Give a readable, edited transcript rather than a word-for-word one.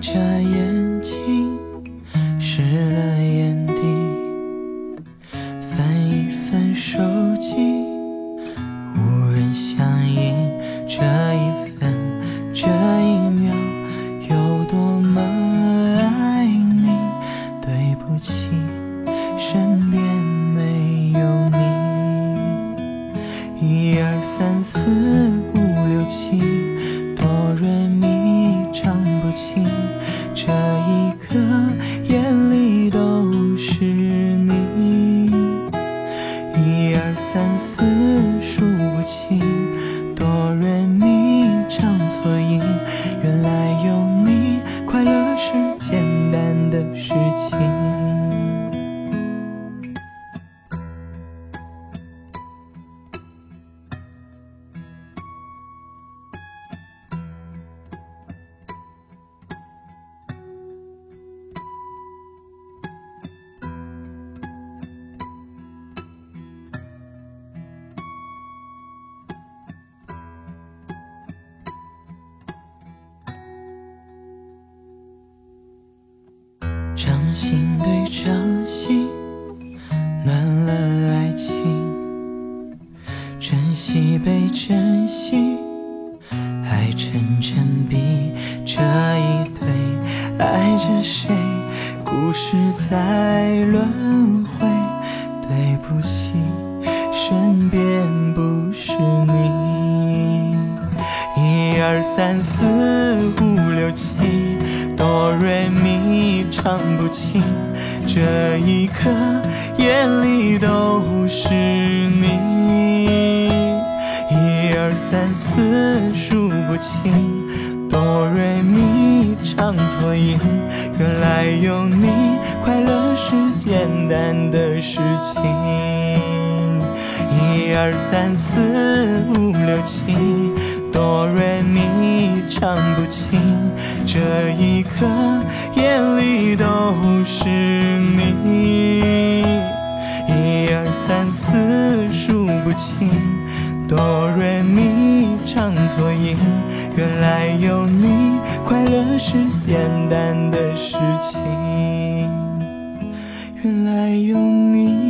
眨眼睛湿了眼底，翻一翻手机无人响应，这一分这一秒有多么爱你，对不起身边没有你。1 2 3 4 5 6 7掌心对掌心暖了爱情，珍惜被珍惜爱沉沉笔，这一对爱着谁，故事在轮回，对不起身边不是你。1 2 3 4 5 6 7哆瑞咪唱不清，这一刻眼里都是你。1 2 3 4数不清，哆瑞咪唱错音，原来有你，快乐是简单的事情。1 2 3 4 5 6 7哆瑞咪唱不清，这一刻眼里都是你。1 2 3 4数不清，哆瑞咪唱错音，原来有你，快乐是简单的事情，原来有你。